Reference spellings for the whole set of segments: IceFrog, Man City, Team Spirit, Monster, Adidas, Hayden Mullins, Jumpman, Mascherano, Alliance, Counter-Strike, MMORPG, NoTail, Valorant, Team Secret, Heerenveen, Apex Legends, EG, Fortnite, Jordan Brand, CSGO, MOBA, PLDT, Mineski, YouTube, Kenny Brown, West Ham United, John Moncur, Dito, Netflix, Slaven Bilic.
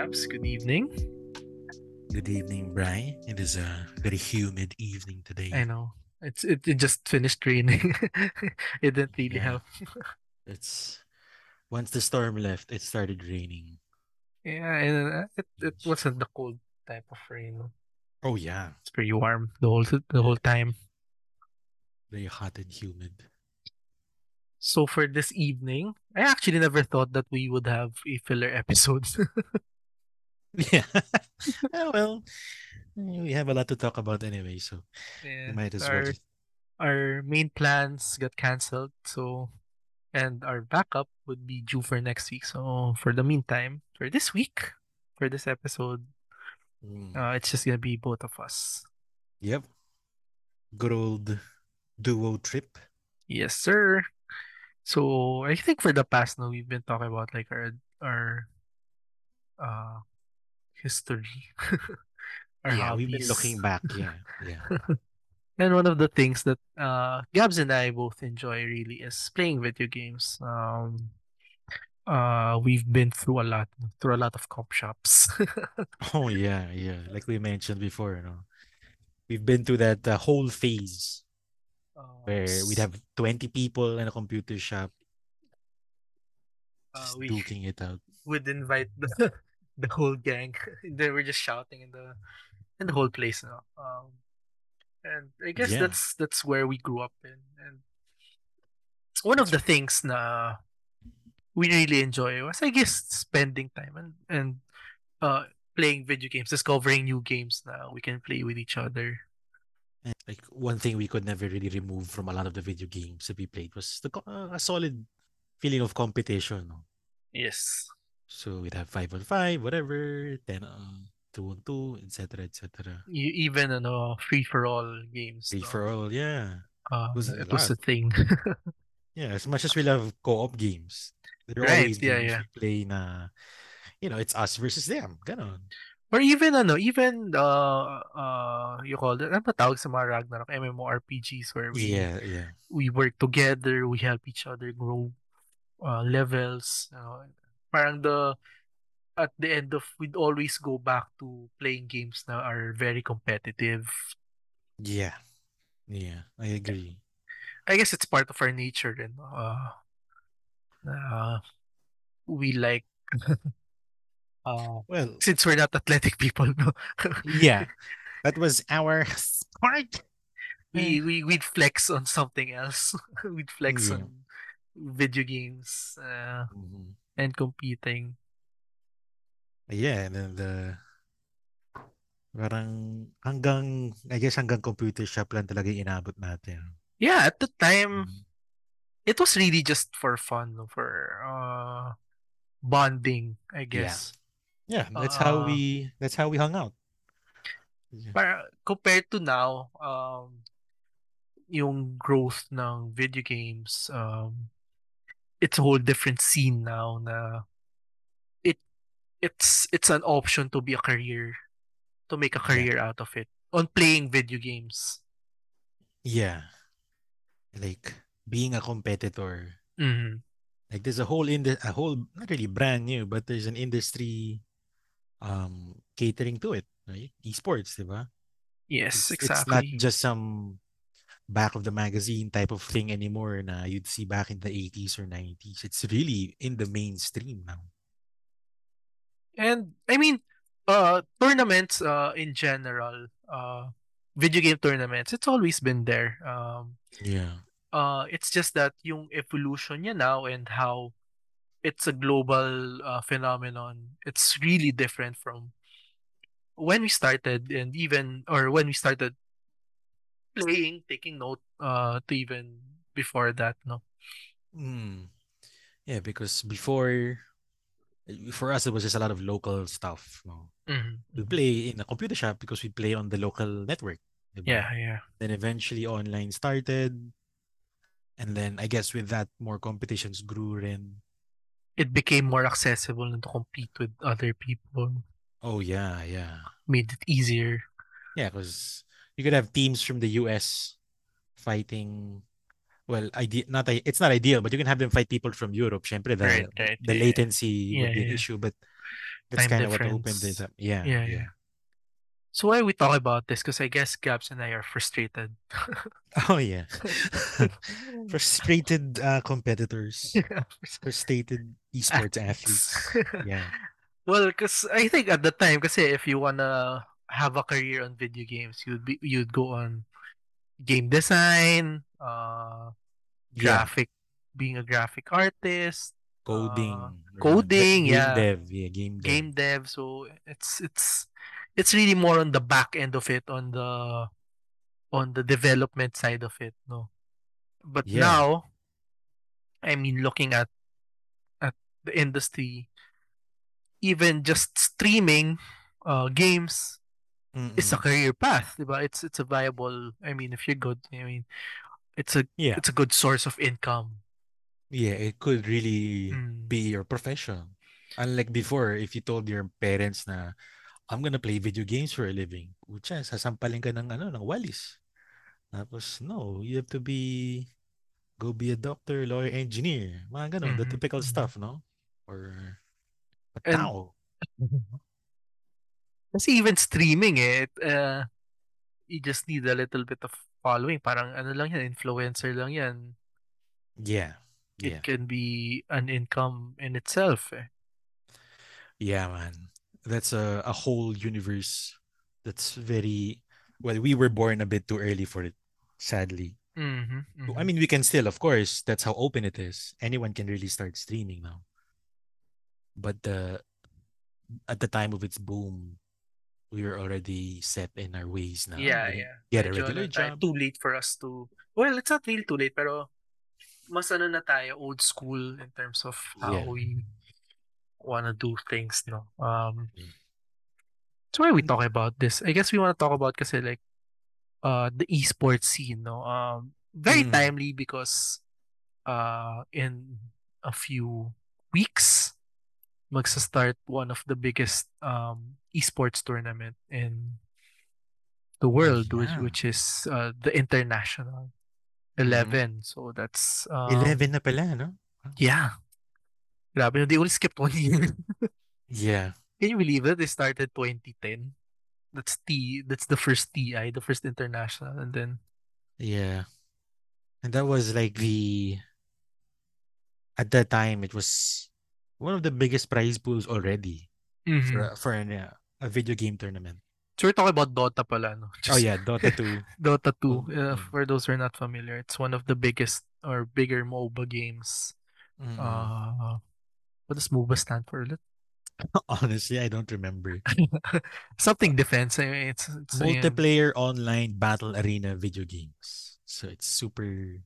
Babs. Good evening. Good evening, Bri. It is a very humid evening today. I know. It just finished raining. It didn't really help. It's once the storm left, it started raining. Yeah, and it wasn't the cold type of rain. Oh yeah, it's pretty warm the whole time. Very hot and humid. So for this evening, I actually never thought that we would have a filler episode. Yeah. Well, we have a lot to talk about anyway, so we might as well. Our main plans got cancelled, and our backup would be due for next week. So for the meantime, for this week, for this episode, it's just gonna be both of us. Yep. Good old duo trip. Yes, sir. So I think for the past we've been talking about like our history. Hobbies. We've been looking back. Yeah. And one of the things that Gabs and I both enjoy really is playing video games. We've been through a lot of comp shops. Oh yeah. Like we mentioned before, we've been through that whole phase where we'd have 20 people in a computer shop, just duking it out. We'd invite the whole gang. They were just shouting in the whole place now. And I guess that's where we grew up in. And one of the things na we really enjoy was, I guess, spending time and playing video games, discovering new games na we can play with each other. Like one thing we could never really remove from a lot of the video games that we played was a solid feeling of competition. No? Yes. So we'd have 5-on-5, whatever, 2-on-2, etc., etc. Even free-for-all games. Free-for-all, yeah. It was a thing. Yeah, as much as we love co-op games, there are always games we play na, it's us versus them. Ganon. Or even, you call it, ano tawag sa mga Ragnarok, MMORPGs where we work together, we help each other grow levels. Parang at the end of, we'd always go back to playing games that are very competitive. Yeah, I agree. I guess it's part of our nature then. We like... well, since we're not athletic people, no? Yeah, that was our sport. We'd flex on something else. We'd flex on video games and competing. Yeah, and then hanggang computer shop lang talaga inabot natin. Yeah, at the time, it was really just for fun, for bonding, I guess. Yeah, that's how we hung out. Yeah. Compared to now, yung growth ng video games, it's a whole different scene now. Na it's an option to be a career, to make a career out of it on playing video games. Yeah, like being a competitor. Mm-hmm. Like there's a whole not really brand new, but there's an industry. Catering to it, right? Esports, diba? Yes, exactly. It's not just some back of the magazine type of thing anymore na you'd see back in the 80s or 90s. It's really in the mainstream now. And I mean, tournaments in general, video game tournaments, it's always been there. It's just that yung evolution niya now and how it's a global phenomenon. It's really different from when we started, and even or when we started playing, taking note to even before that, no? Yeah, because before, for us, it was just a lot of local stuff. No? Mm-hmm. We play in a computer shop because we play on the local network. Right? Yeah. Then eventually online started, and then I guess with that, more competitions grew and it became more accessible to compete with other people. Oh, yeah. Made it easier. Yeah, because you could have teams from the US fighting. Well, it's not ideal, but you can have them fight people from Europe. Syempre, the latency would be an issue. But That's kind of what opened it up. Yeah. So why we talk about this? Because I guess Gabs and I are frustrated. Oh, yeah. Frustrated competitors. Yeah. Frustrated esports athletes. Yeah. Well, because I think at the time, because if you wanna have a career on video games, you'd go on game design, being a graphic artist, coding, game dev. So it's really more on the back end of it, on the development side of it, no. But now, I mean, looking at the industry, even just streaming games is a career path, diba? It's a viable. I mean, if you're good, I mean, it's a good source of income. Yeah, it could really be your profession. Unlike before, if you told your parents na, I'm gonna play video games for a living, uchas, sasampalin ka ng ng walis. Tapos, no, you have to go be a doctor, lawyer, engineer. Mga ganun, the typical stuff, no? Or a tao. Kasi even streaming, you just need a little bit of following. Parang ano lang yan, influencer lang yan. Yeah. It can be an income in itself. Yeah, man. That's a whole universe that's very... Well, we were born a bit too early for it, sadly. Mm-hmm. I mean, we can still, of course. That's how open it is. Anyone can really start streaming now. But at the time of its boom, we were already set in our ways now. Get a regular job. Too late for us to... Well, it's not really too late, pero... mas ano na tayo, old school in terms of how we wanna do things, no? That's why we talk about this. I guess we wanna talk about kasi like the esports scene, no? Very timely because in a few weeks magsa-start one of the biggest esports tournament in the world, which is the International 11. So that's 11 na pala, no? Yeah. Grabe, they only skipped 1 year. Yeah. Can you believe that they started 2010? That's the first TI, the first international, and then and that was like at that time it was one of the biggest prize pools already for a video game tournament. So we're talking about Dota pala, no? Dota 2. Dota 2. For those who are not familiar, it's one of the biggest or bigger MOBA games. Mm-hmm. What does MOBA stand for? Honestly, I don't remember. Something defense. I mean, it's multiplayer online battle arena video games. So it's very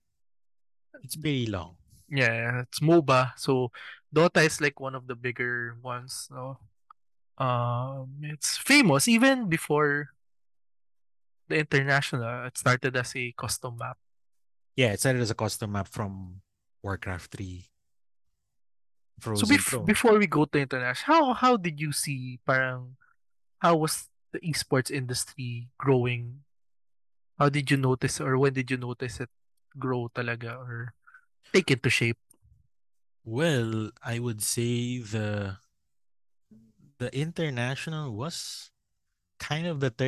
long. Yeah, it's MOBA. So Dota is like one of the bigger ones, no? It's famous even before the international. It started as a custom map. Yeah, it started as a custom map from Warcraft 3. Frozen so before we go to international, how did you see? Parang how was the esports industry growing? How did you notice, or when did you notice it grow talaga or take into shape? Well, I would say the international was kind of not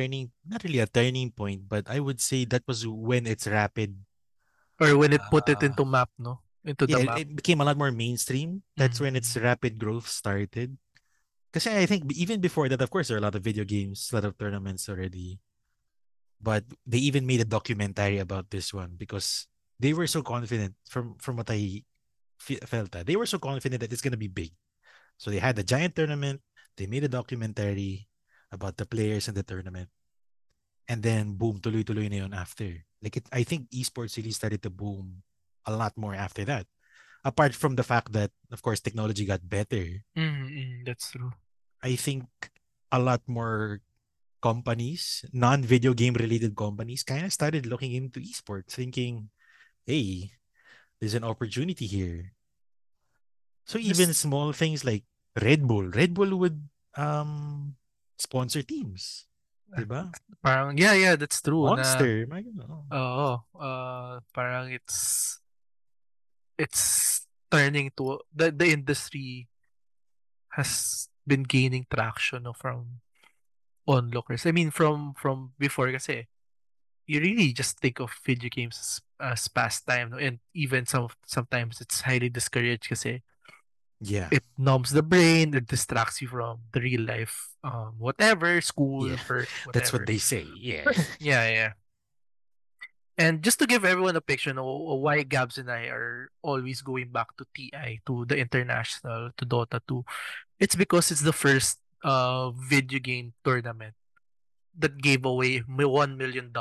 really a turning point, but I would say that was when it's rapid. Or when it put it into map, no? Into the map. It became a lot more mainstream. That's when its rapid growth started. Because I think even before that, of course, there are a lot of video games, a lot of tournaments already. But they even made a documentary about this one because they were so confident, from what I felt, they were so confident that it's going to be big. So they had a giant tournament. They made a documentary about the players and the tournament. And then, boom, tuloy-tuloy na yun after. I think esports really started to boom a lot more after that. Apart from the fact that, of course, technology got better. Mm-hmm, that's true. I think a lot more companies, non-video game-related companies, kind of started looking into esports, thinking, hey, there's an opportunity here. So even small things like Red Bull would sponsor teams, diba? Parang yeah, that's true. Monster, my God. Parang it's turning to the industry has been gaining traction from onlookers. I mean, from before kasi, you really just think of video games as pastime, no? And even sometimes it's highly discouraged kasi it numbs the brain, it distracts you from the real life, whatever, school, work, whatever. That's what they say, yeah. And just to give everyone a picture of why Gabs and I are always going back to TI, to the International, to Dota 2, it's because it's the first video game tournament that gave away $1 million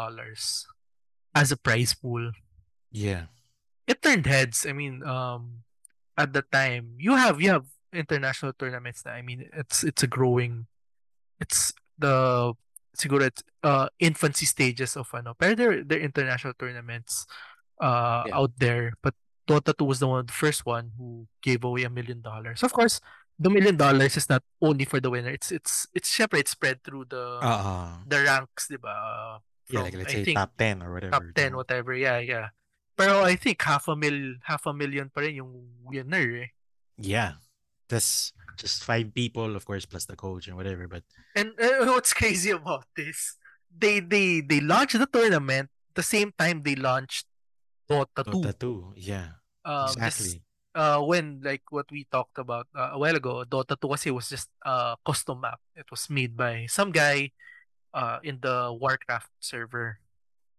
as a prize pool. Yeah. It turned heads. I mean, at the time, you have international tournaments now. I mean, it's a growing, it's the... siguro it's infancy stages of ano, pero there are international tournaments out there, but Dota 2 was the first one who gave away $1 million. Of course, the $1 million is not only for the winner, it's separate, spread through the ranks, diba? Like let's say top 10 or whatever. Top 10 whatever. Yeah. Pero I think half a million pa rin yung winner. Eh. Yeah. That's just 5 people, of course, plus the coach and whatever. But and what's crazy about this? They launched the tournament the same time they launched Dota 2. Yeah, exactly. When like what we talked about a while ago, Dota 2 kasi was just a custom map. It was made by some guy in the Warcraft server.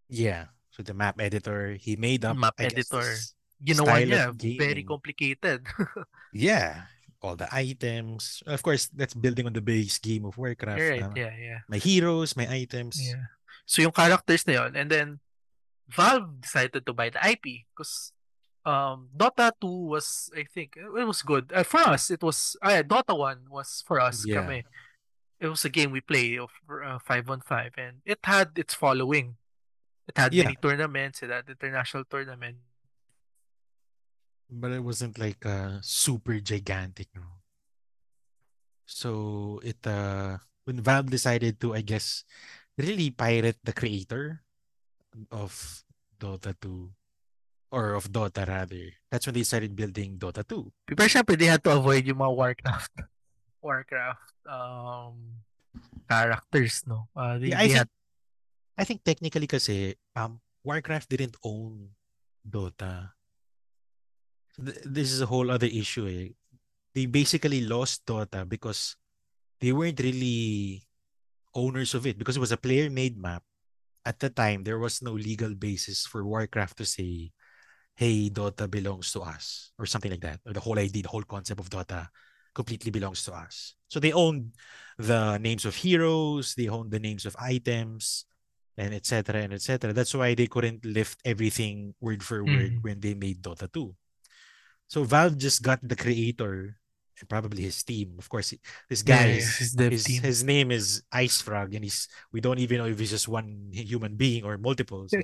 Yeah, so the map editor he made up. Map editor, you know what? Yeah, very complicated. Yeah. All the items. Of course, that's building on the base game of Warcraft. Right, yeah. My heroes, my items. Yeah. So yung characters na yun. And then, Valve decided to buy the IP because Dota 2 was, I think, it was good. For us, it was, Dota 1 was for us. Yeah. Kami. It was a game we play of 5-on-5 and it had its following. It had many tournaments. It had international tournaments. But it wasn't like super gigantic, no? So it when Valve decided to, I guess, really pirate the creator of Dota 2 or of Dota rather. That's when they started building Dota 2. Pero syempre they had to avoid yung mga Warcraft characters, no? I think technically kasi Warcraft didn't own Dota. This is a whole other issue. Eh? They basically lost Dota because they weren't really owners of it because it was a player-made map. At the time, there was no legal basis for Warcraft to say, hey, Dota belongs to us or something like that. Or the whole idea, the whole concept of Dota completely belongs to us. So they owned the names of heroes, they owned the names of items, and etc. and etc. That's why they couldn't lift everything word for word when they made Dota 2. So Valve just got the creator and probably his team. Of course, this guy, his name is IceFrog, and we don't even know if he's just one human being or multiple. So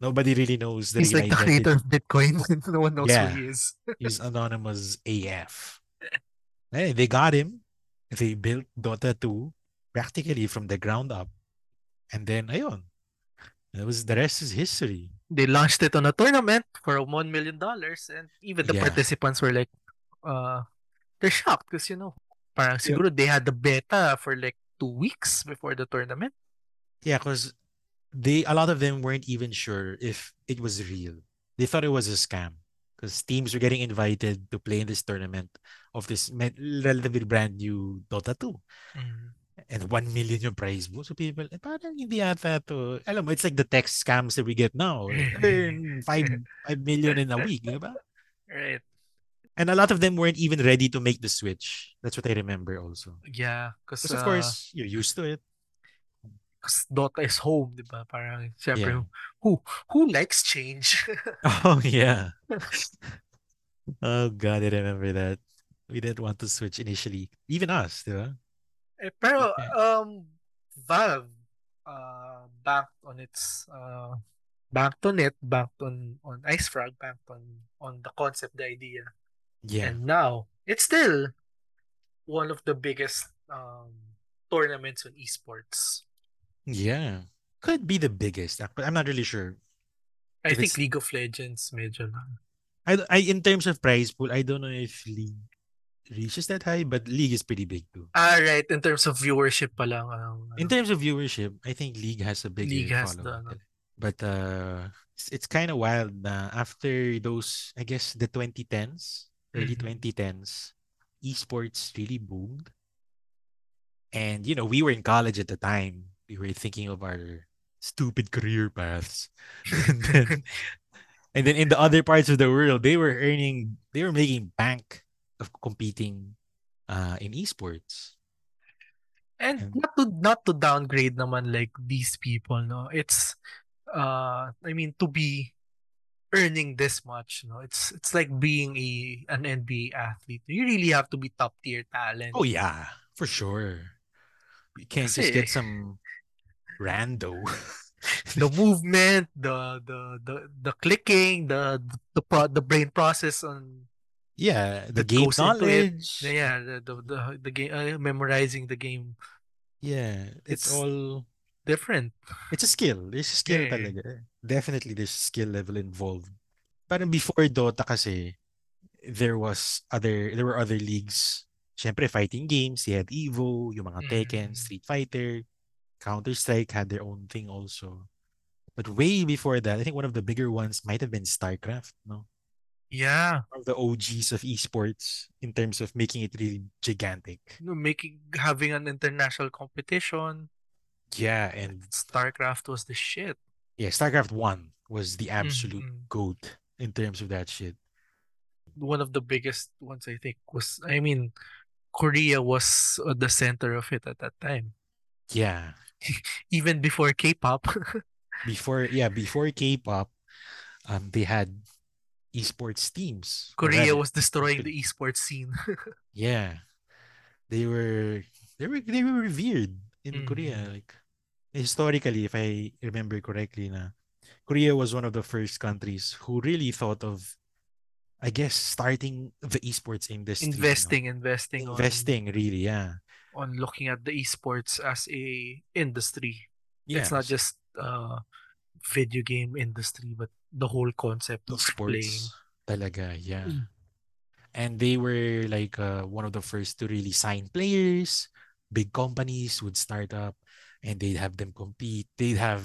nobody really knows. He's like the creator of Bitcoin. No one knows who he is. He's anonymous AF. Hey, they got him. They built Dota 2 practically from the ground up. And then, ayun. The rest is history. They launched it on a tournament for $1 million and even the participants were like, they're shocked because, you know, parang siguro they had the beta for like 2 weeks before the tournament. Yeah, because a lot of them weren't even sure if it was real. They thought it was a scam because teams were getting invited to play in this tournament of this relatively brand new Dota 2. Mm-hmm. And 1 million yung prize mo. So people, parang hindi ata to. Alam mo, it's like the text scams that we get now. Earn 5 million in a week, diba? Right. And a lot of them weren't even ready to make the switch. That's what I remember also. Yeah. Because of course, you're used to it. Because Dota is home, diba? Parang, syempre, who likes change? Oh, yeah. Oh, God, I remember that. We didn't want to switch initially. Even us, diba? Pero Valve banked on the concept, the idea. Yeah. And now it's still one of the biggest tournaments on esports. Yeah. Could be the biggest, but I'm not really sure. I think League of Legends major. In terms of prize pool, I don't know if League reaches that high, but League is pretty big too. Ah, right. In terms of viewership pa lang. In terms of viewership, I think League has a bigger following. But it's kind of wild na after those, I guess, the 2010s, early 2010s, esports really boomed. And, you know, we were in college at the time. We were thinking of our stupid career paths. And then in the other parts of the world, they were making bank of competing in esports. And not to downgrade naman like these people, no. It's I mean, to be earning this much, no, it's like being an NBA athlete. You really have to be top tier talent. Oh yeah, for sure. You can't just get some rando. The movement, the clicking, the brain process on. Yeah, the game knowledge. Yeah, the game memorizing the game. Yeah, it's all different. It's a skill. There's a skill talaga. Definitely, there's a skill level involved. Parang before Dota kasi, there were other leagues. Siyempre, fighting games. They had Evo, yung mga Tekken, Street Fighter. Counter-Strike had their own thing also. But way before that, I think one of the bigger ones might have been StarCraft, no? Yeah. One of the OGs of esports in terms of making it really gigantic. You know, having an international competition. Yeah, and StarCraft was the shit. Yeah, StarCraft 1 was the absolute goat in terms of that shit. One of the biggest ones, I think, was, I mean, Korea was at the center of it at that time. Yeah. Even before K-pop. Before K-pop, they had esports teams. Korea was destroying the esports scene. Yeah. They were revered in Korea. Like historically, if I remember correctly, Korea was one of the first countries who really thought of, I guess, starting the esports industry. Investing really, yeah. On looking at the esports as a industry. Yeah. It's not just video game industry, but the whole concept of esports talaga, yeah. And they were like one of the first to really sign players. Big companies would start up and they'd have them compete. They'll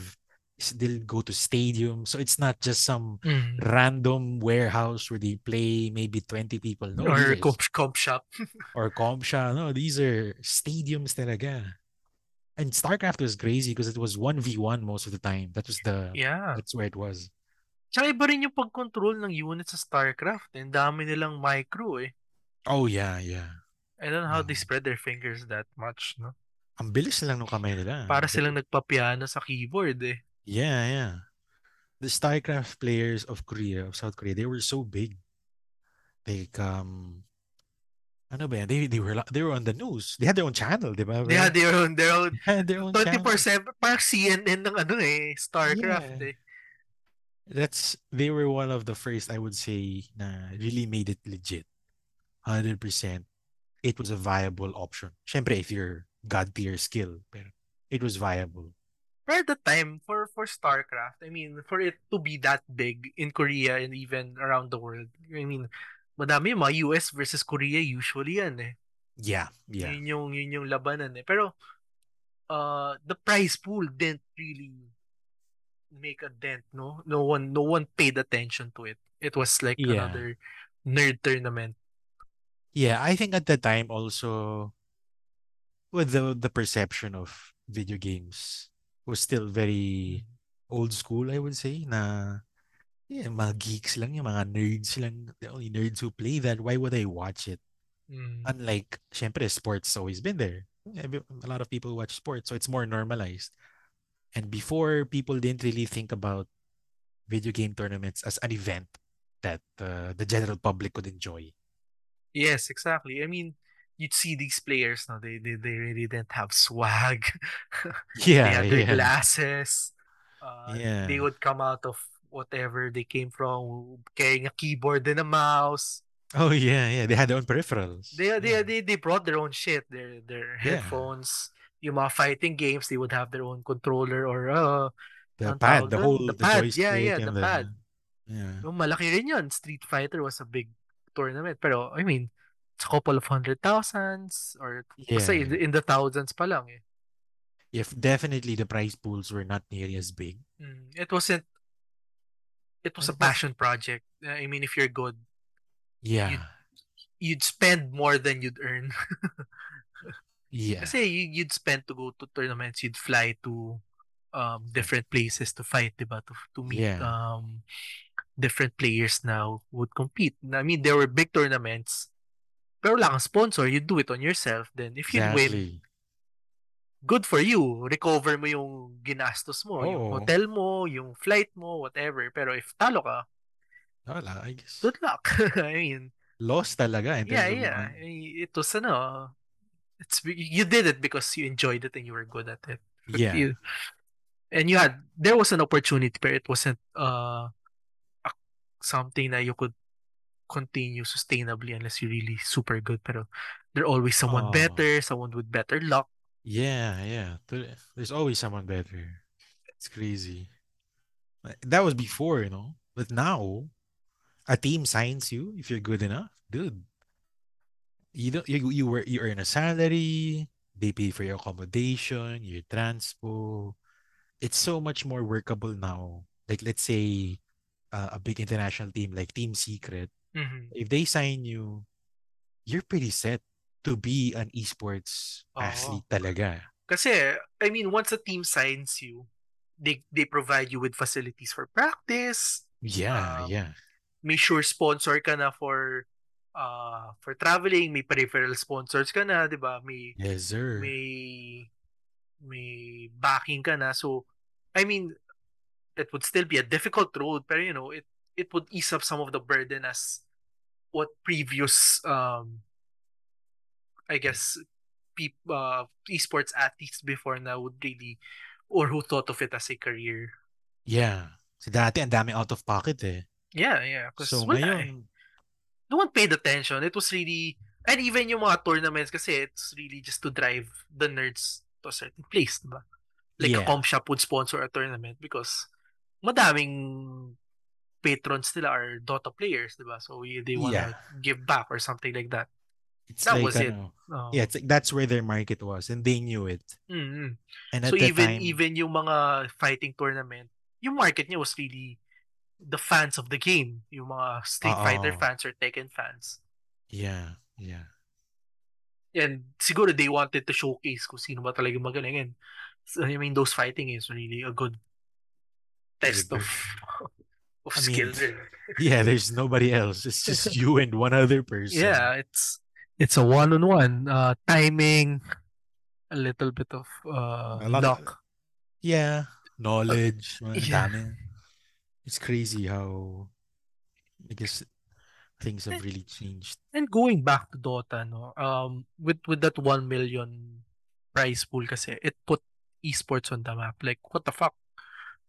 go to stadiums. So it's not just some random warehouse where they play maybe 20 people. No, or comp shop. Or comp shop. No, these are stadiums talaga. And StarCraft was crazy because it was 1v1 most of the time. That's where it was. Tsaka iba rin yung pag-control ng unit sa StarCraft. Ang dami nilang micro eh. Oh yeah. I don't know how they spread their fingers that much, no? Ang bilis lang ng kamay nila. Para silang nagpapiano sa keyboard eh. Yeah. The StarCraft players of South Korea, they were so big. Like, they were on the news. They had their own channel, di ba? They had their own 24/7, parang CNN ng StarCraft eh. They were one of the first, I would say, na really made it legit. 100%. It was a viable option. Siyempre, if you're God tier skill, pero it was viable. At the time, for StarCraft, I mean, for it to be that big in Korea and even around the world, I mean, madami yung mga US versus Korea usually yan eh. Yeah. Yun yung labanan eh. Pero, the prize pool didn't really make a dent, no? No one paid attention to it. It was like another nerd tournament. Yeah, I think at the time also, with the perception of video games, was still very old school, I would say, na mga geeks lang, yung mga nerds lang, the only nerds who play that, why would I watch it? Unlike, syempre, sports always been there. A lot of people watch sports, so it's more normalized. And before, people didn't really think about video game tournaments as an event that the general public could enjoy. Yes, exactly. I mean, you'd see these players, no? They really didn't have swag. They had their glasses. They would come out of whatever they came from, carrying a keyboard and a mouse. Oh yeah. They had their own peripherals. They brought their own shit. Their headphones. Yung mga fighting games, they would have their own controller or the pad, the pad. Joystick. Yeah, the pad. Yeah. So, malaki rin yun. Street Fighter was a big tournament, pero I mean, couple of 100,000s or kasi in the thousands pa lang eh. If definitely the prize pools were not nearly as big. It was a passion project. I mean, if you're good, you'd spend more than you'd earn. Kasi you'd spend to go to tournaments, you'd fly to different places to fight, diba? To meet different players now would compete. I mean, there were big tournaments, pero wala kang sponsor, you do it on yourself. Then if you win, good for you. Recover mo yung ginastos mo. Oh. Yung hotel mo, yung flight mo, whatever. Pero if talo ka, wala, I guess. Good luck. I mean, lost talaga. It was, you did it because you enjoyed it and you were good at it. Yeah. There was an opportunity, but it wasn't something that you could continue sustainably unless you're really super good. Pero there's always someone better, someone with better luck. Yeah. There's always someone better. It's crazy. That was before, you know. But now, a team signs you if you're good enough, dude. You earn a salary. They pay for your accommodation, your transport. It's so much more workable now. Like let's say a big international team like Team Secret, if they sign you, you're pretty set to be an esports athlete talaga. Kasi, I mean, once a team signs you, they provide you with facilities for practice. May sure sponsor ka na for traveling. May peripheral sponsors ka na, diba? May backing ka na. So, I mean, it would still be a difficult road, pero you know, it would ease up some of the burden as what previous I guess esports athletes before now would really or who thought of it as a career. Yeah. So dati ang dami out of pocket eh. Yeah. So ngayon, no one paid attention. It was really, and even yung mga tournaments kasi it's really just to drive the nerds to a certain place, diba? Like a comp shop would sponsor a tournament because madaming patrons nila are Dota players, diba? So they want to give back or something like that. It's like that's where their market was and they knew it. Mm-hmm. And at so even yung mga fighting tournament, yung market niya was really the fans of the game, yung mga Street Fighter fans or Tekken fans. Yeah. And siguro they wanted to showcase kung sino ba talaga magaling. So, I mean, those fighting is really a good test of skill. Yeah, there's nobody else. It's just you and one other person. Yeah, It's a one-on-one. Timing, a little bit of luck. Knowledge. It's crazy how, I guess, things have really changed. And going back to Dota, no, with that 1 million prize pool kasi, it put esports on the map. Like, what the fuck?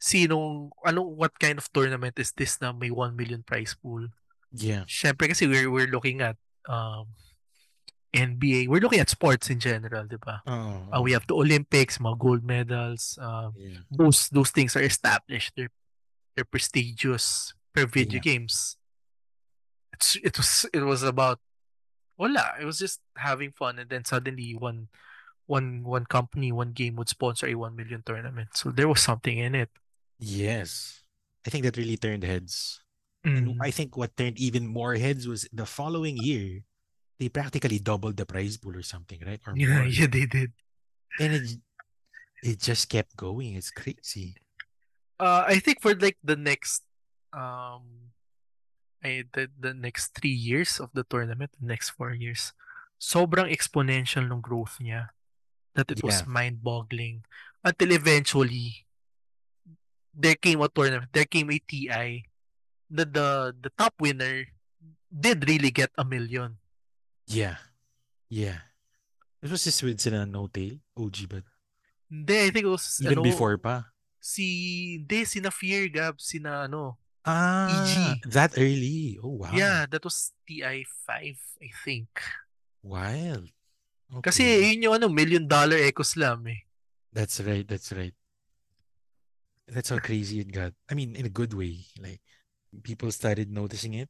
What kind of tournament is this na may 1 million prize pool? Yeah. Siyempre kasi we're looking at NBA, we're looking at sports in general, diba? We have the Olympics, mga gold medals. Those things are established. They're prestigious per video games. It was about it was just having fun, and then suddenly one company, one game would sponsor a 1 million tournament. So there was something in it. Yes. I think that really turned heads. Mm. And I think what turned even more heads was the following year. They practically doubled the prize pool or something, right? Or more. Yeah, they did. And it just kept going. It's crazy. I think for like the next, the next 3 years of the tournament, the next 4 years, sobrang exponential ng growth niya that it was mind-boggling. Until eventually, there came a tournament. There came a TI. The top winner did really get 1 million. Yeah. It was just with NoTail, OG, but I think it was even before pa. Sina Fear Gab, sina EG. That early. Oh wow. Yeah, that was TI-5, I think. Wild. Okay. Kasi yun yung $1 million eco slam eh. That's right. That's how crazy it got. I mean, in a good way. Like people started noticing it.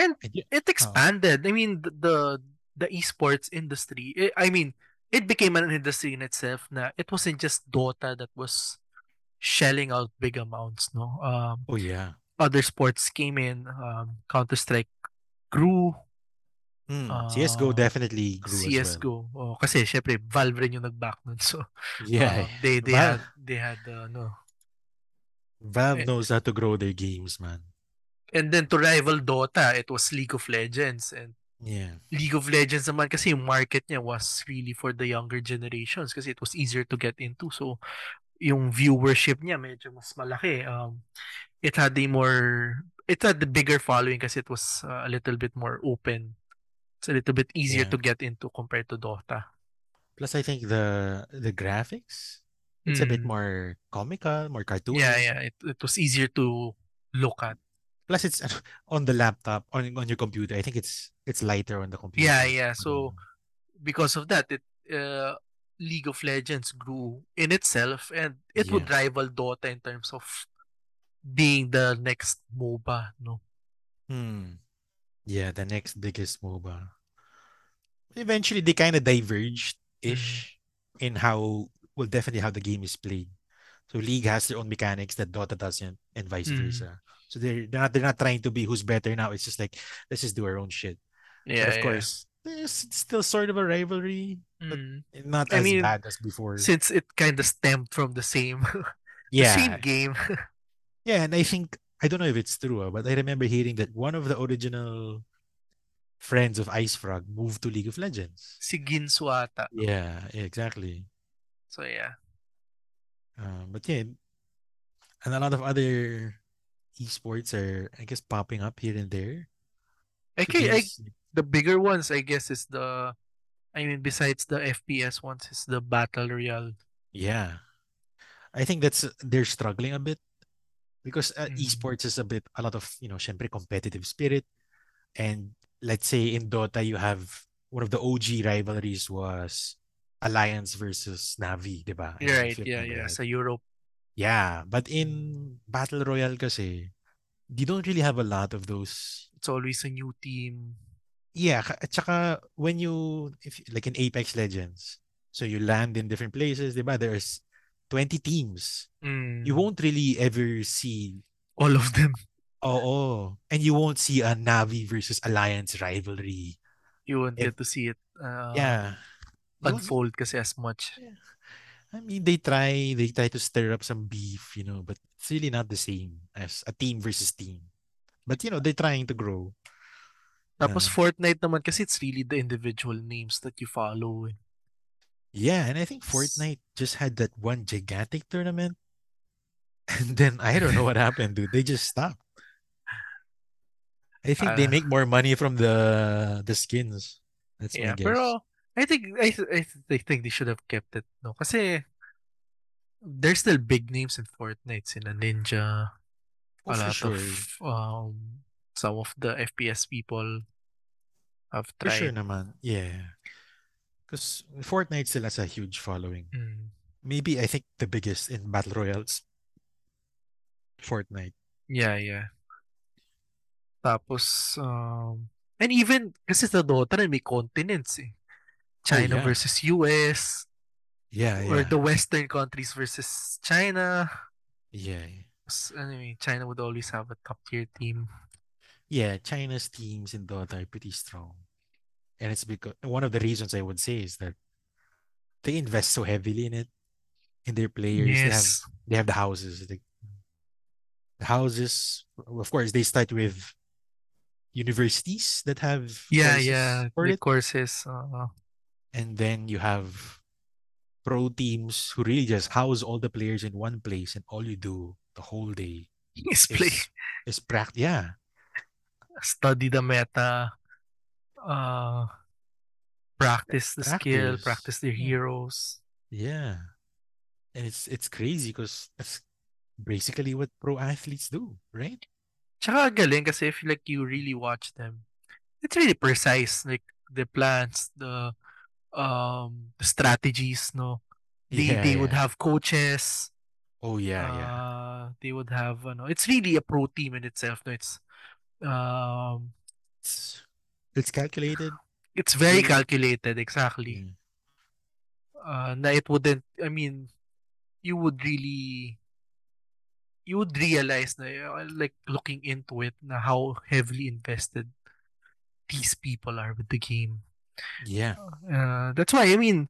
And it expanded. I mean, the esports industry, it became an industry in itself. Na it wasn't just Dota that was shelling out big amounts, no? Other sports came in. Counter-Strike grew. CSGO definitely grew CSGO. Well. Kasi syempre Valve rin yung nag-back nun. So Valve knows how to grow their games, man. And then to rival Dota, it was League of Legends. And League of Legends naman kasi yung market niya was really for the younger generations kasi it was easier to get into. So yung viewership niya medyo mas malaki. It had the bigger following kasi it was a little bit more open. It's a little bit easier to get into compared to Dota. Plus, I think the graphics, it's a bit more comical, more cartoonish. It was easier to look at. Plus, it's on the laptop, on your computer. I think it's lighter on the computer. So because of that, League of Legends grew in itself, and it would rival Dota in terms of being the next MOBA, no? Yeah, the next biggest MOBA. Eventually, they kind of diverged-ish in how the game is played. So League has their own mechanics that Dota doesn't, and vice versa. So they're not trying to be who's better now. It's just like, let's just do our own shit. Yeah, but of course, there's still sort of a rivalry, but not as bad as before. Since it kind of stemmed from the same, same game. And I think, I don't know if it's true, but I remember hearing that one of the original friends of IceFrog moved to League of Legends. Si Ginsuata. Yeah, exactly. So, yeah. And a lot of other esports are, I guess, popping up here and there. The bigger ones, I guess, is besides the FPS ones, is the Battle Royale. Yeah. I think they're struggling a bit. Because esports is a lot of, syempre competitive spirit. And let's say in Dota, you have one of the OG rivalries was Alliance versus Navi, diba? Right, yeah. So Europe. Yeah, but in Battle Royale kasi, you don't really have a lot of those. It's always a new team. Yeah, at saka like in Apex Legends, so you land in different places, diba? There's 20 teams. You won't really ever see all of them. Oh, and you won't see a Navi versus Alliance rivalry. You won't get to see it unfold kasi as much. Yeah. I mean, they try to stir up some beef, but it's really not the same as a team versus team. But, they're trying to grow. Tapos Fortnite naman kasi it's really the individual names that you follow. Yeah, and I think Fortnite just had that one gigantic tournament. And then, I don't know what happened, dude. They just stopped. I think they make more money from the skins. That's my guess. Pero, I think they should have kept it. No, kasi there's still big names in Fortnite. Sina Ninja. Some of the FPS people have tried. For sure naman, yeah. Because Fortnite still has a huge following. Maybe I think the biggest in Battle Royales. Fortnite. Yeah. Tapos, and even, kasi sa Dota rin may continents eh. China versus US. Yeah. Or the Western countries versus China. Yeah. Anyway, China would always have a top tier team. Yeah, China's teams in Dota are pretty strong. And it's because one of the reasons I would say is that they invest so heavily in it, in their players. Yes. They have the houses. The houses, of course, they start with universities that have courses. And then you have pro teams who really just house all the players in one place, and all you do the whole day is play. Is practice. Yeah. Study the meta. Practice the skill, practice their heroes. Yeah. And it's crazy because that's basically what pro athletes do, right? Tsaka galing kasi if like you really watch them, it's really precise, like the plans, the strategies, no? They would have coaches. Oh yeah. They would have it's really a pro team in itself, no? It's It's calculated. It's very calculated, exactly. Mm. Na it wouldn't, I mean, you would realize na, like, looking into it, na how heavily invested these people are with the game. Yeah. That's why, I mean,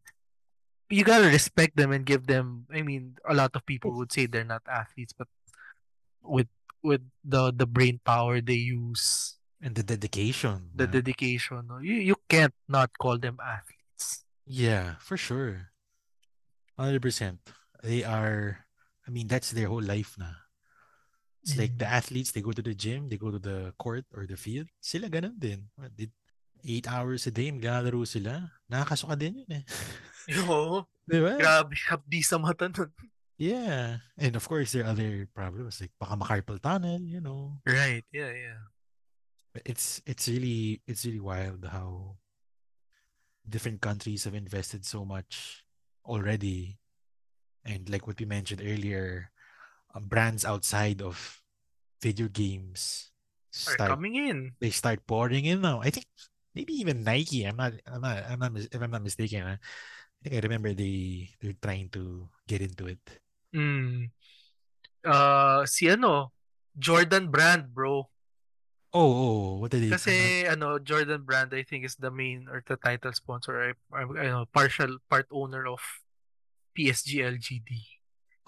you gotta respect them and give them, I mean, a lot of people would say they're not athletes, but with the brain power they use and the dedication. The dedication. You can't not call them athletes. Yeah, for sure. 100%. They are, I mean, that's their whole life na. It's like the athletes, they go to the gym, they go to the court or the field. Sila ganun din. 8 hours a day, maglalaro sila. Nakakasuka din yun eh. Oo. Diba? Grabe, hapdi sa mata nun. Yeah. And of course, there are other problems like baka macarpal tunnel, you know. Right. Yeah, yeah. It's really wild how different countries have invested so much already, and like what we mentioned earlier, brands outside of video games are coming in. They start pouring in now. I think maybe even Nike. If I'm not mistaken. I think I remember they're trying to get into it. Jordan Brand, bro. Oh, what did they? Kasi Jordan Brand, I think, is the main or the title sponsor. Part owner of PSG LGD.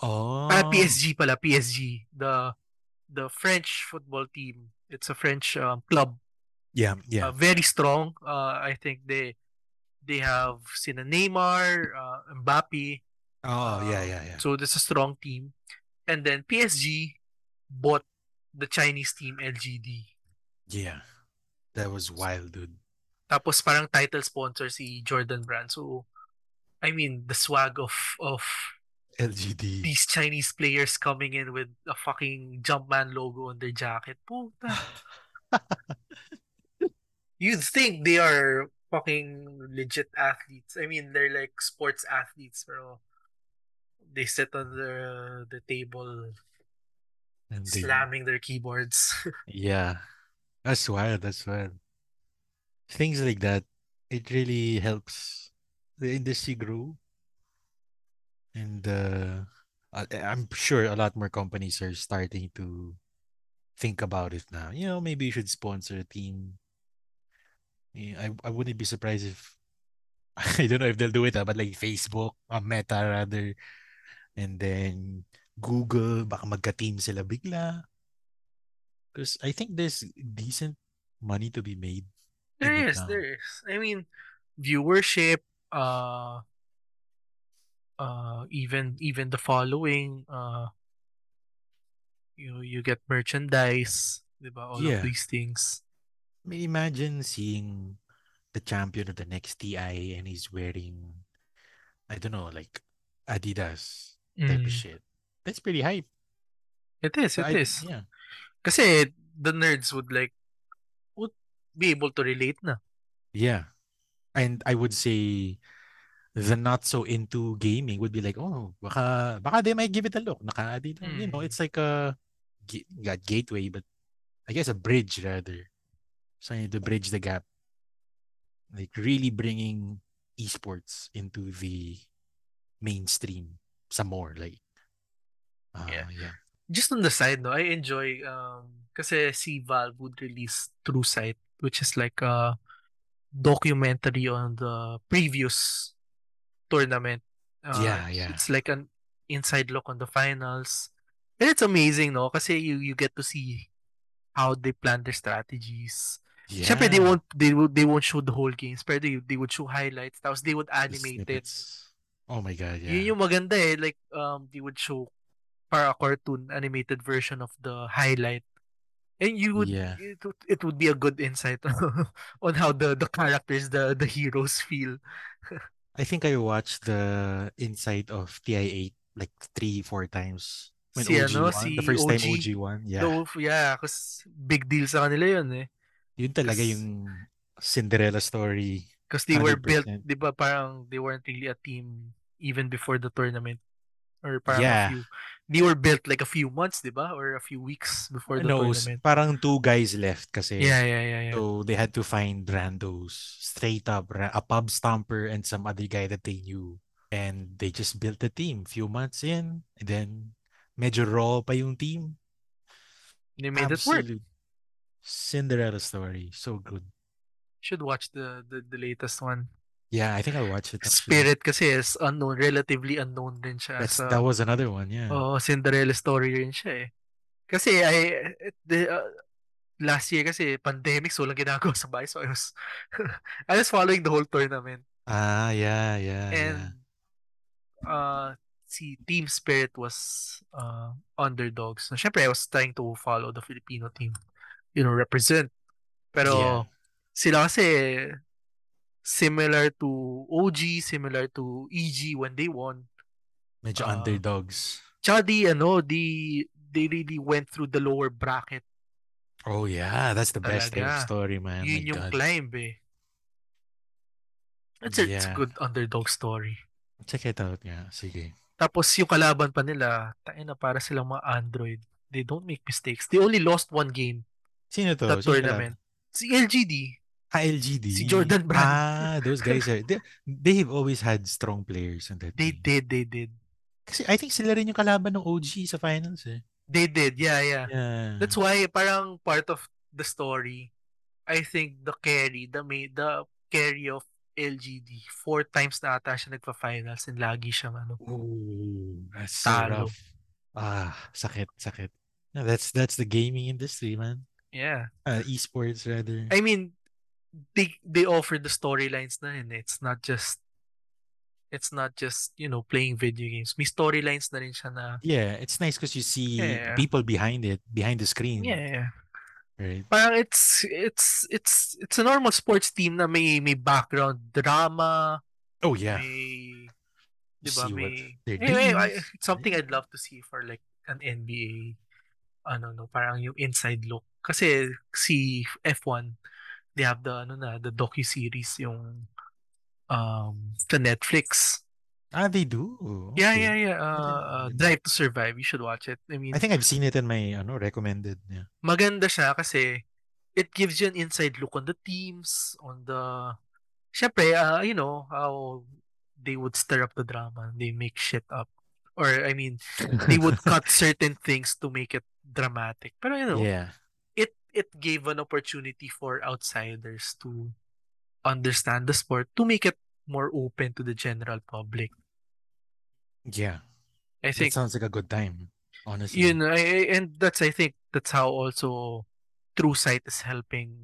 Oh. PSG pala, PSG. The French football team. It's a French club. Yeah. Very strong. I think they have sina Neymar, Mbappe. Oh, yeah. So that's a strong team. And then PSG bought the Chinese team LGD. Yeah. That was wild, dude. Tapos parang title sponsor si Jordan Brand. So, I mean, the swag of LGD. These Chinese players coming in with a fucking Jumpman logo on their jacket. Puta. You'd think they are fucking legit athletes. I mean, they're like sports athletes, bro. They sit on the table and slamming their keyboards. Yeah. That's wild. Things like that, it really helps the industry grow. And I'm sure a lot more companies are starting to think about it now. You know, maybe you should sponsor a team. I wouldn't be surprised if, I don't know if they'll do it, but like Facebook, or Meta rather, and then Google, baka magka-team sila bigla. Because I think there's decent money to be made. There is. I mean, viewership, even the following, you get merchandise, diba? All of these things. I mean, imagine seeing the champion of the next TI and he's wearing, I don't know, like Adidas type of shit. That's pretty hype. It is. Yeah. Kasi the nerds would be able to relate na. Yeah. And I would say the not so into gaming would be like, oh, baka they might give it a look. Naka-Adidas. You know, it's like a gateway, but I guess a bridge rather. So I need to bridge the gap. Like really bringing esports into the mainstream some more. Like, yeah. Just on the side, no, I enjoy kasi si Valve would release TrueSight, which is like a documentary on the previous tournament. It's like an inside look on the finals. And it's amazing, no? Kasi you get to see how they plan their strategies. Yeah. Siyempre, they won't show the whole games, pero they would show highlights. Tapos they would animate it. Oh my God, yeah. Yun yung maganda eh. Like, they would show para a cartoon animated version of the highlight, and it would be a good insight on how the characters, the heroes feel. I think I watched the insight of TI8 like 3-4 times when the first time OG won. Yeah, because big deal sa kanila yun eh. Yun talaga yung Cinderella story. Because they were built, di ba, parang they weren't really a team even before the tournament. Or parang a few. they were built like a few months, diba? Or a few weeks before the tournament. Parang two guys left kasi. Yeah. So they had to find randos, straight up, a pub stomper and some other guy that they knew. And they just built the team few months in. And then, medyo raw pa yung team. They made it work. Cinderella story. So good. Should watch the latest one. Yeah, I think I'll watch it. Actually. Spirit kasi is unknown, relatively unknown din siya. So, that was another one, yeah. Oh, Cinderella story rin siya eh. Kasi last year kasi pandemic, so lang ginagawa sa bahay. So I was following the whole tournament. Ah, yeah. And si Team Spirit was underdogs. So, syempre, I was trying to follow the Filipino team, represent. Pero sila kasi similar to OG, similar to EG when they won. Medyo underdogs. Tsaka they really went through the lower bracket. Oh yeah, that's the best story, man. Yun yung climb eh. It's a good underdog story. Check it out nga. Sige. Tapos yung kalaban pa nila, tayo na para silang mga android. They don't make mistakes. They only lost one game. Sino to? That tournament. Si LGD. LGD. Si Jordan Brand. Ah, those guys are... They've always had strong players on that team. They did. Kasi I think sila rin yung kalaban ng OG sa finals eh. They did, yeah. That's why parang part of the story, I think the carry of LGD, 4 times na ata siya nagpa-finals and lagi siyang that's talo. So rough. Ah, sakit. No, that's the gaming industry, man. Yeah. Esports rather. I mean... They offer the storylines na rin. It's not just playing video games. May storylines na rin siya na. Yeah, it's nice because you see people behind the screen. Yeah. Right. Parang it's a normal sports team na may background drama. Oh yeah. May, diba, it's something I'd love to see for like an NBA. Parang yung inside look. Kasi si F1. They have the docu-series yung the Netflix. Ah, they do? Okay. Yeah. Drive to Survive. You should watch it. I think I've seen it in my recommended. Yeah. Maganda siya kasi it gives you an inside look on the teams, on the... Siyempre, how they would stir up the drama. They make shit up. Or, they would cut certain things to make it dramatic. Pero, Yeah. It gave an opportunity for outsiders to understand the sport, to make it more open to the general public. Yeah. I think that sounds like a good time, honestly. I think that's how also TrueSight is helping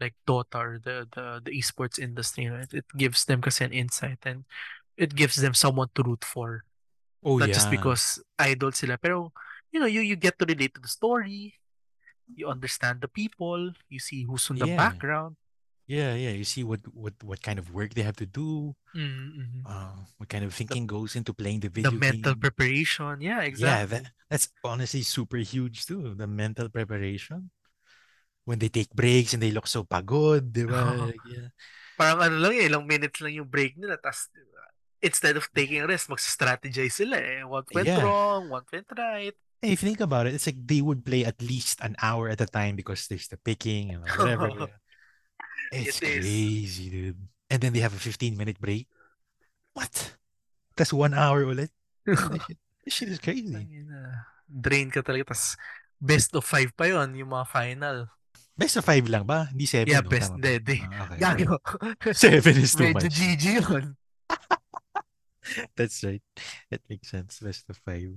like Dota or the esports industry. It gives them kasi an insight and it gives them someone to root for. Oh, not just because idol sila. Pero, you get to relate to the story. You understand the people. You see who's in the background. Yeah. You see what kind of work they have to do. Mm-hmm. What kind of thinking goes into playing the video game. The mental preparation. Yeah, exactly. Yeah, that's honestly super huge too. The mental preparation. When they take breaks and they look so pagod, diba? Yeah. Parang ilang minutes lang yung break nila. Tas, instead of taking a rest, mag-strategize sila eh. What went wrong? What went right? If you think about it, it's like they would play at least an hour at a time because there's the picking and whatever. It is crazy, dude. And then they have a 15-minute break. What? That's 1 hour ulit? This shit is crazy. Drain ka talaga. Tas best of 5 pa yun, yung mga final. Best of 5 lang ba? Hindi 7. Yeah, best. Hindi. Gago. 7 is too much. Medyo GG yun. That's right. That makes sense. Best of 5.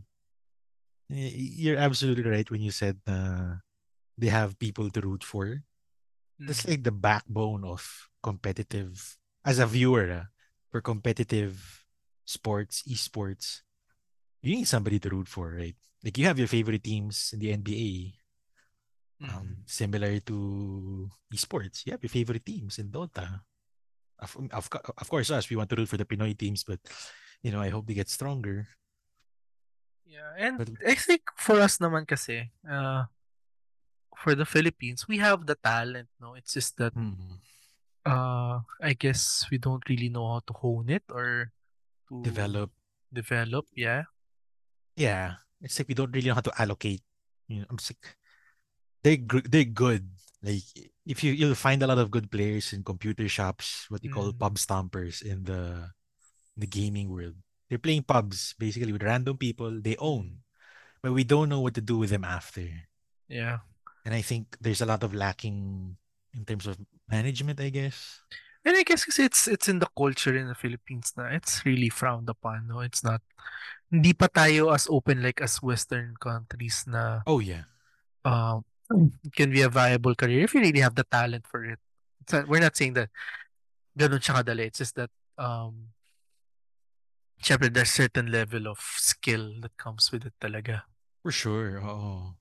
You're absolutely right when you said they have people to root for. Mm-hmm. That's like the backbone of competitive, as a viewer, for competitive sports, esports. You need somebody to root for, right? Like you have your favorite teams in the NBA, similar to esports. You have your favorite teams in Dota. Of course, us, we want to root for the Pinoy teams, but I hope they get stronger. Yeah, and I think for us naman kasi, for the Philippines, we have the talent, no? It's just that, I guess we don't really know how to hone it or to develop. Yeah, it's like we don't really know how to allocate. I'm just like they're good. Like if you'll find a lot of good players in computer shops, what you call pub stompers in the gaming world. They're playing pubs basically with random people they own, but we don't know what to do with them after. Yeah, and I think there's a lot of lacking in terms of management, I guess. And I guess kasi it's in the culture in the Philippines na it's really frowned upon. No, it's not. Hindi pa tayo as open like as Western countries na. Oh yeah. Can be a viable career if you really have the talent for it. We're not saying that ganun siya kadali. It's just that syempre, there's certain level of skill that comes with it talaga. For sure. Oh.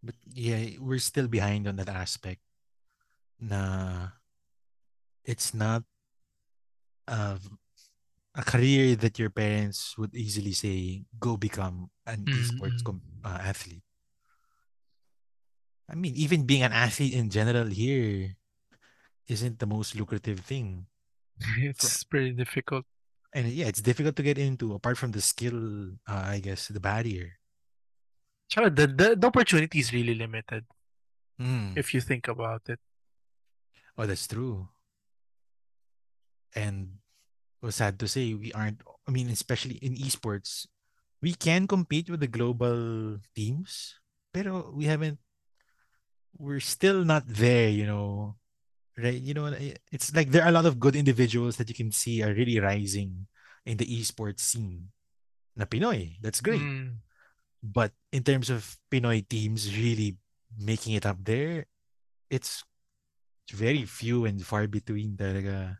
But yeah, we're still behind on that aspect. Na it's not a career that your parents would easily say, go become an esports athlete. I mean, even being an athlete in general here isn't the most lucrative thing. It's pretty difficult. And yeah, it's difficult to get into apart from the skill, I guess, the barrier. Sure, the opportunity is really limited if you think about it. Oh, that's true. And it was sad to say, we aren't, I mean, especially in esports, we can compete with the global teams, pero we haven't, we're still not there, you know, right? You know, it's like there are a lot of good individuals that you can see are really rising in the esports scene. Na Pinoy, that's great. But in terms of Pinoy teams really making it up there, it's very few and far between. Talaga.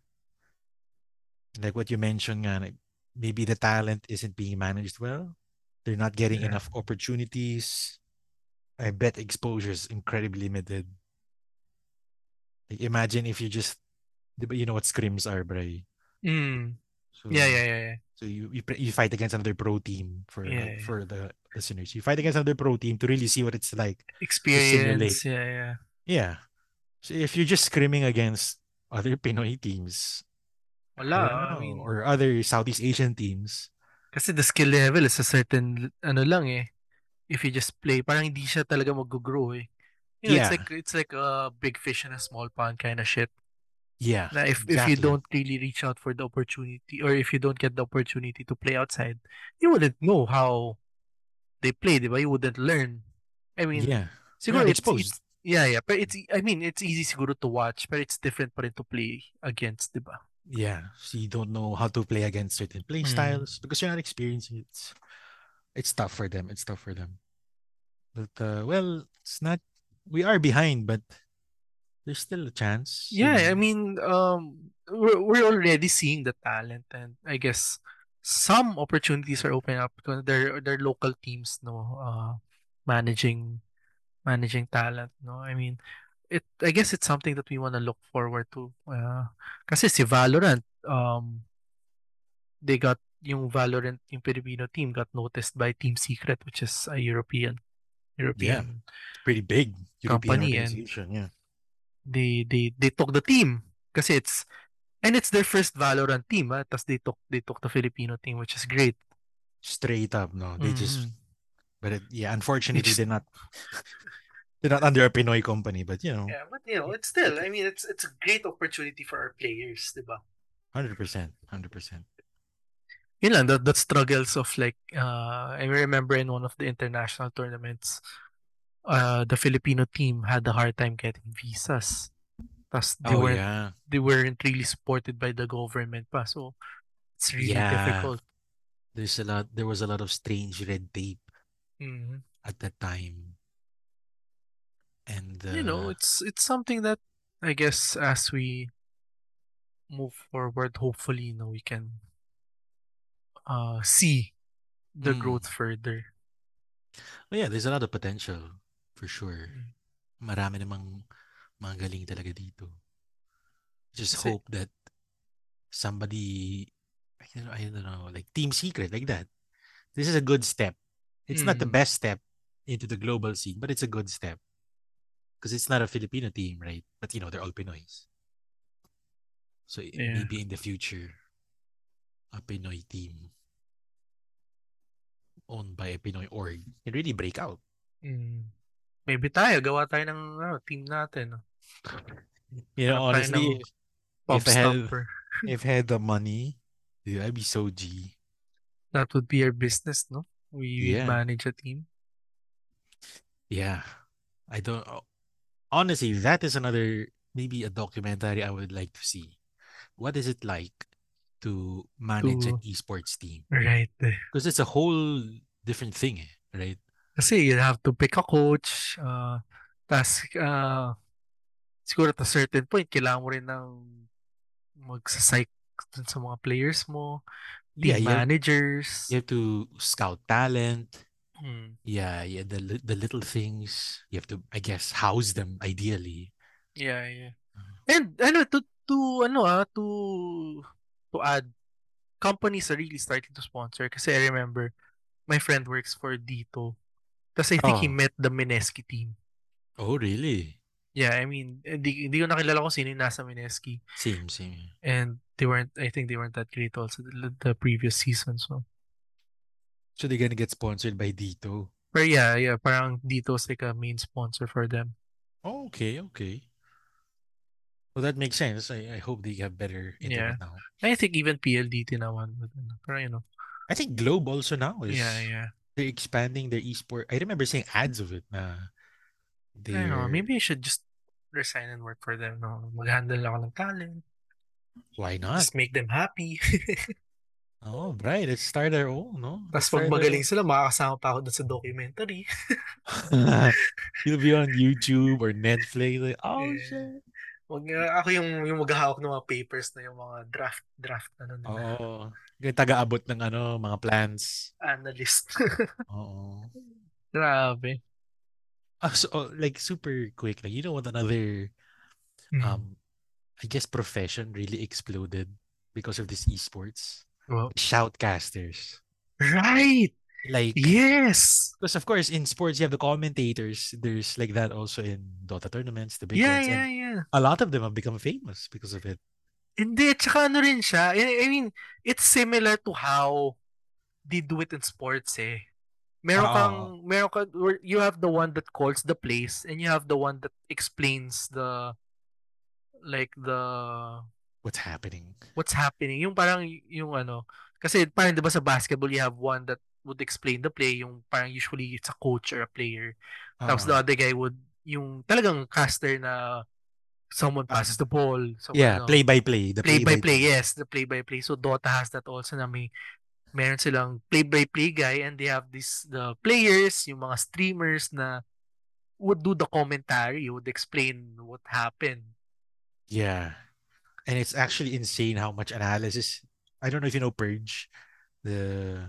Like what you mentioned, like maybe the talent isn't being managed well. They're not getting enough opportunities. I bet exposure is incredibly limited. Like imagine if you just, you know what scrims are, bray. So, yeah. So you fight against another pro team for the listeners. You fight against another pro team to really see what it's like. Experience. Yeah. So if you're just scrimming against other Pinoy teams, or other Southeast Asian teams, kasi the skill level is a certain if you just play, parang hindi siya talaga mag-grow eh. You know, it's like a big fish in a small pond kind of shit. Yeah. Like if you don't really reach out for the opportunity, or if you don't get the opportunity to play outside, you wouldn't know how they play, diba? You wouldn't learn. I mean, siguro it's but it's easy siguro to watch, but it's different pa rin to play against, diba? Yeah. So you don't know how to play against certain play styles because you're not experiencing it. It's tough for them. But, it's not... We are behind, but there's still a chance. Yeah, you know? I mean, we're already seeing the talent, and I guess some opportunities are opening up because they're local teams, no? Managing talent, no? I mean, I guess it's something that we want to look forward to. Kasi si Valorant, they got... yung Valorant, yung Filipino team got noticed by Team Secret, which is a European pretty big European company, organization. And they took the team kasi it's their first Valorant team, tas they took the Filipino team, which is great. Straight up, no? They just unfortunately they're not under a Pinoy company, but it's still, I mean, it's a great opportunity for our players, diba? 100%. You know, the struggles of like, I remember in one of the international tournaments, the Filipino team had a hard time getting visas. They weren't really supported by the government pa. So it's really difficult. There was a lot of strange red tape at that time. And it's something that I guess as we move forward, hopefully, we can see the growth further. Well, yeah, there's a lot of potential for sure. Marami namang mga galing talaga dito. Just hope that somebody, I don't know, like Team Secret, like that. This is a good step. It's not the best step into the global scene, but it's a good step because it's not a Filipino team, right? But they're all Pinoys. So maybe in the future, a Pinoy team owned by a Pinoy org can really break out. Maybe tayo, gawa tayo ng team natin. You know, honestly, if I had the money, dude, I'd be so G. That would be our business, no? We manage a team. Yeah. I don't... Honestly, that is another... Maybe a documentary I would like to see. What is it like to manage an esports team? Right. Because it's a whole different thing, right? Kasi you have to pick a coach. Siguro at a certain point, kailangan mo rin ng mag-psych sa mga players mo, team managers. You have to scout talent. Yeah, the little things. You have to, I guess, house them ideally. Yeah. And to add, companies are really starting to sponsor. Kasi I remember, my friend works for Dito. Tapos I think he met the Mineski team. Oh, really? Yeah, I mean, hindi ko nakilala kung sino yung nasa Mineski. Same. And I think they weren't that great also the previous season. So they're gonna get sponsored by Dito? But yeah. Parang Dito's like a main sponsor for them. Oh, okay. Well, that makes sense. I hope they have better internet now. I think even PLDT naman. Pero you know. I think Globe also now is... Yeah. They're expanding their esports. I remember seeing ads of it na... They're... I don't know. Maybe I should just resign and work for them. No? Mag-handle ako ng talent. Why not? Just make them happy. Oh, right. Let's start our own, no? Tapos pag magaling sila, makakasama pa ako dun sa documentary. You'll be on YouTube or Netflix. Like, shit. Ako yung maghahawak ng mga papers na yung mga draft na nun. Oo. Yung taga-abot ng mga plans. Analyst. Oo. Grabe. So, like super quick, like you know what another, I guess profession really exploded because of this esports. Well, shoutcasters, right? Like yes, because of course in sports you have the commentators. There's like that also in Dota tournaments, the big ones. Yeah. A lot of them have become famous because of it. Hindi, tsaka rin siya. I mean, it's similar to how they do it in sports, eh. Meron kang you have the one that calls the plays and you have the one that explains the what's happening. Yung parang yung kasi parang 'di ba sa basketball you have one that would explain the play, yung parang usually it's a coach or a player. Tapos the other guy would yung talagang caster na someone passes the ball. The play by play. So Dota has that also na meron silang play-by-play guy and they have the players, yung mga streamers na would do the commentary, would explain what happened. Yeah. And it's actually insane how much analysis. I don't know if you know Purge. There's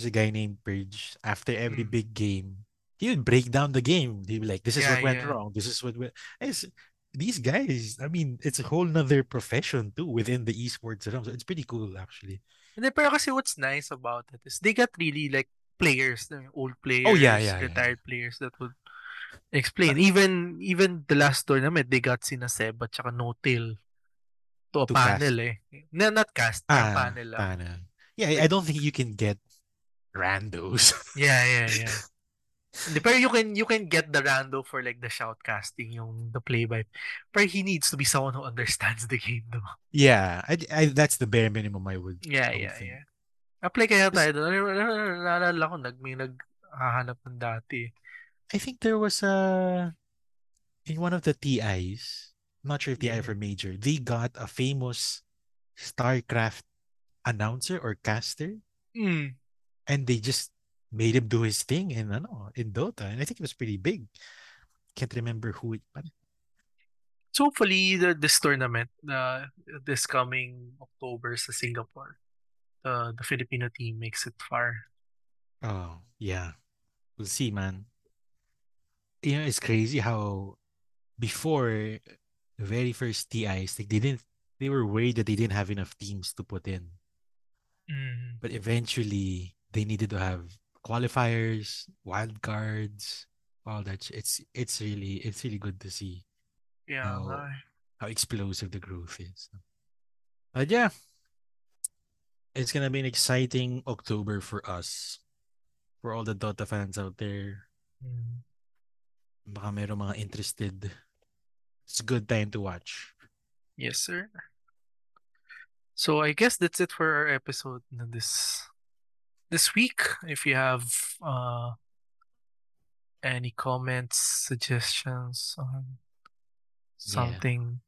a guy named Purge. After every big game, he would break down the game. He'd be like, this is what went wrong. This is what went... These guys, I mean, it's a whole nother profession too within the esports realm. So it's pretty cool actually. And then, pero kasi what's nice about it is they got really like players, old players, retired players that would explain. Even the last tournament, they got sina Seb at saka NoTail to a panel cast. No, not cast, panel. Panel. Yeah, I don't think you can get randos. Yeah. Pero you can get the rando for like the shoutcasting, yung the play-by. But he needs to be someone who understands the game, though. Yeah, I that's the bare minimum I would. Yeah. Apply kaya tayo doon. Naalala ko may naghahanap ng dati. I think there was in one of the TIs. I'm not sure if TI for major. They got a famous StarCraft announcer or caster, and they just made him do his thing in Dota, and I think it was pretty big. Can't remember who it was. So hopefully this tournament, this coming October sa Singapore, the Filipino team makes it far. Oh yeah, we'll see, man. You know, it's crazy how before the very first TIs, like they were worried that they didn't have enough teams to put in, but eventually they needed to have qualifiers, wild cards, all that. It's really good to see how explosive the growth is. But yeah, it's gonna be an exciting October for us. for all the Dota fans out there. Yeah. Baka mayroong mga interested. It's a good time to watch. Yes, sir. So I guess that's it for our episode this week. If you have any comments, suggestions on something,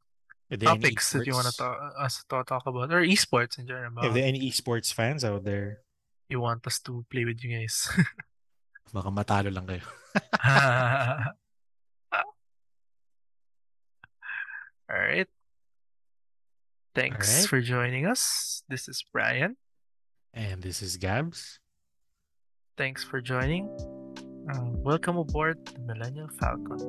topics that you want us to talk about, or esports in general. If there are any esports fans out there, you want us to play with you guys. Baka matalo lang kayo. Alright. Thanks for joining us. This is Brian. And this is Gabs. Thanks for joining. Welcome aboard the Millennial Falcon.